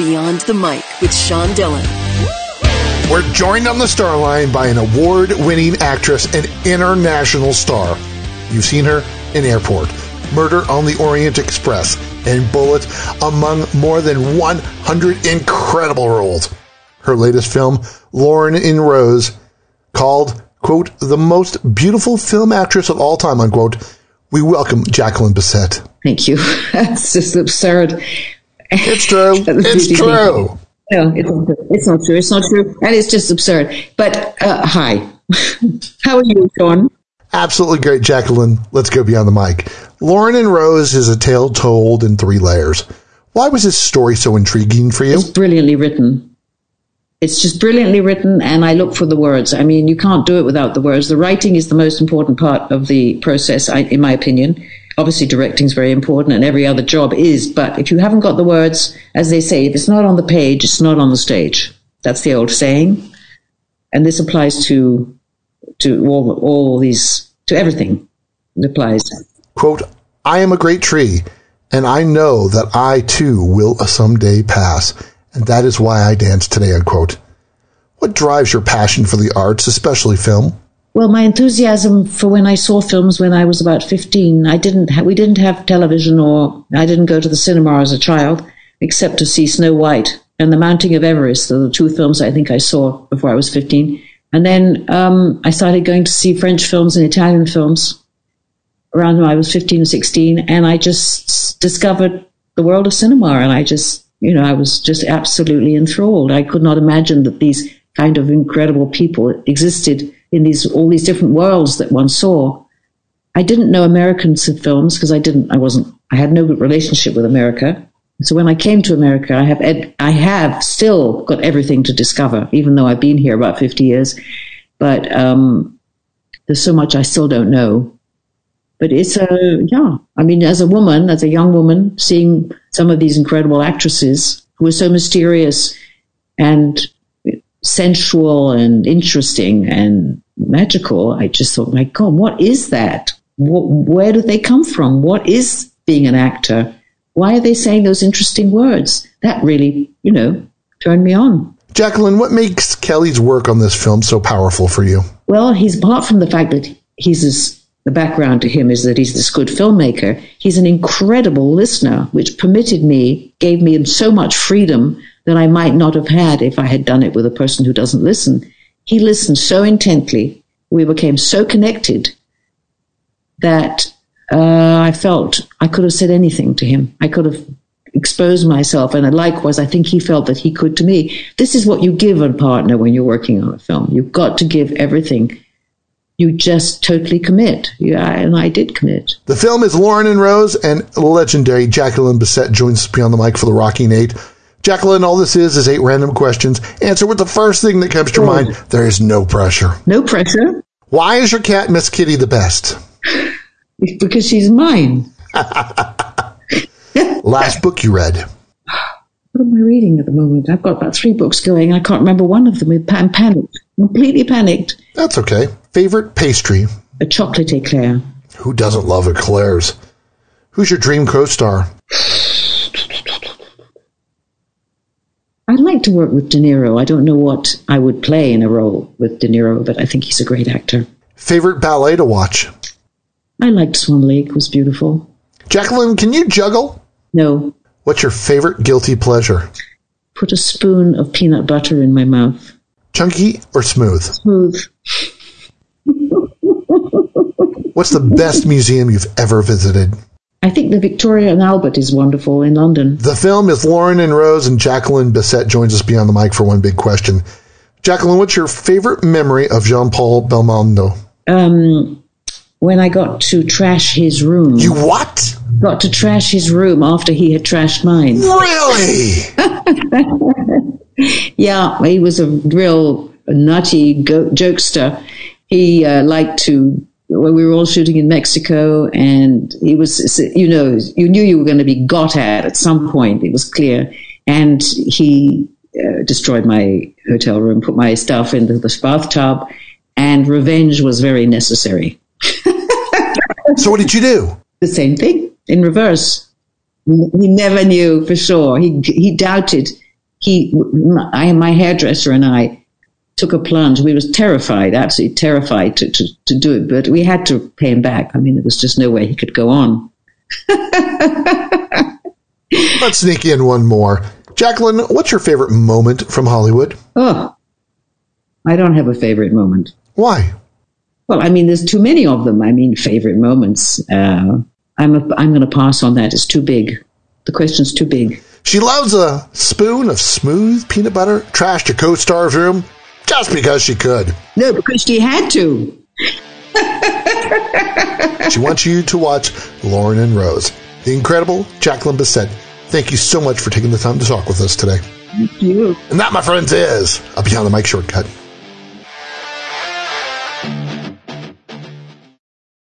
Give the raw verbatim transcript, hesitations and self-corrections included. Beyond the Mic with Sean Dillon. We're joined on the star line by an award-winning actress and international star. You've seen her in Airport, Murder on the Orient Express, and Bullitt, among more than one hundred incredible roles. Her latest film, Loren and Rose, called, quote, the most beautiful film actress of all time, unquote. We welcome Jacqueline Bisset. Thank you. That's just absurd. It's true. It's true. No, it's not true. It's not true. It's not true. And it's just absurd. But uh, hi. How are you, Sean? Absolutely great, Jacqueline. Let's go beyond the mic. Loren and Rose is a tale told in three layers. Why was this story so intriguing for you? It's brilliantly written. It's just brilliantly written, and I look for the words. I mean, you can't do it without the words. The writing is the most important part of the process, I, in my opinion. Obviously, directing is very important, and every other job is. But if you haven't got the words, as they say, if it's not on the page, it's not on the stage. That's the old saying. And this applies to... to all, all these, to everything it applies. Quote, I am a great tree, and I know that I too will someday pass, and that is why I dance today, unquote. What drives your passion for the arts, especially film? Well, my enthusiasm for when I saw films when I was about fifteen, I didn't ha- we didn't have television, or I didn't go to the cinema as a child, except to see Snow White and the Mountain of Everest, the two films I think I saw before I was fifteen. And then um, I started going to see French films and Italian films around when I was fifteen, sixteen, and I just discovered the world of cinema, and I just, you know, I was just absolutely enthralled. I could not imagine that these kind of incredible people existed in these all these different worlds that one saw. I didn't know American films because I didn't, I wasn't, I had no good relationship with America. So when I came to America, I have ed- I have still got everything to discover, even though I've been here about fifty years. But um, there's so much I still don't know. But it's a, yeah. I mean, as a woman, as a young woman, seeing some of these incredible actresses who are so mysterious and sensual and interesting and magical, I just thought, my God, what is that? What, where do they come from? What is being an actor? Why are they saying those interesting words? That really, you know, turned me on. Jacqueline, what makes Kelly's work on this film so powerful for you? Well, he's, apart from the fact that he's this, the background to him is that he's this good filmmaker, he's an incredible listener, which permitted me, gave me so much freedom that I might not have had if I had done it with a person who doesn't listen. He listened so intently, we became so connected that... Uh, I felt I could have said anything to him. I could have exposed myself. And likewise, I think he felt that he could to me. This is what you give a partner when you're working on a film. You've got to give everything. You just totally commit. Yeah, and I did commit. The film is Loren and Rose, and legendary Jacqueline Bisset joins us beyond the mic for the Rockin' eight. Jacqueline, all this is is eight random questions. Answer with the first thing that comes to your oh. mind. There is no pressure. No pressure. Why is your cat, Miss Kitty, the best? Because she's mine. Last book you read. What am I reading at the moment? I've got about three books going. I can't remember one of them. I'm panicked. Completely panicked. That's okay. Favorite pastry? A chocolate eclair. Who doesn't love eclairs? Who's your dream co-star? I'd like to work with De Niro. I don't know what I would play in a role with De Niro, but I think he's a great actor. Favorite ballet to watch? I liked Swan Lake. It was beautiful. Jacqueline, can you juggle? No. What's your favorite guilty pleasure? Put a spoon of peanut butter in my mouth. Chunky or smooth? Smooth. What's the best museum you've ever visited? I think the Victoria and Albert is wonderful in London. The film is Loren and Rose, and Jacqueline Bisset joins us beyond the mic for one big question. Jacqueline, what's your favorite memory of Jean-Paul Belmondo? Um... When I got to trash his room. You what? Got to trash his room after he had trashed mine. Really? Yeah, he was a real nutty go- jokester. He uh, liked to, when we were all shooting in Mexico, and he was, you know, you knew you were going to be got at at some point. It was clear. And he uh, destroyed my hotel room, put my stuff into the bathtub, and revenge was very necessary. So what did you do? The same thing in reverse. He never knew for sure. He he doubted he, my, my hairdresser and I took a plunge. We was terrified, absolutely terrified to, to, to do it, but we had to pay him back. I mean, there was just no way he could go on. Let's sneak in one more. Jacqueline, what's your favorite moment from Hollywood? Oh, I don't have a favorite moment. Why? Well, I mean, there's too many of them. I mean, favorite moments. Uh, I'm a, I'm going to pass on that. It's too big. The question's too big. She loves a spoon of smooth peanut butter, trashed her co-star's room just because she could. No, because she had to. She wants you to watch Loren and Rose, the incredible Jacqueline Bisset. Thank you so much for taking the time to talk with us today. Thank you. And that, my friends, is a Beyond the Mic shortcut.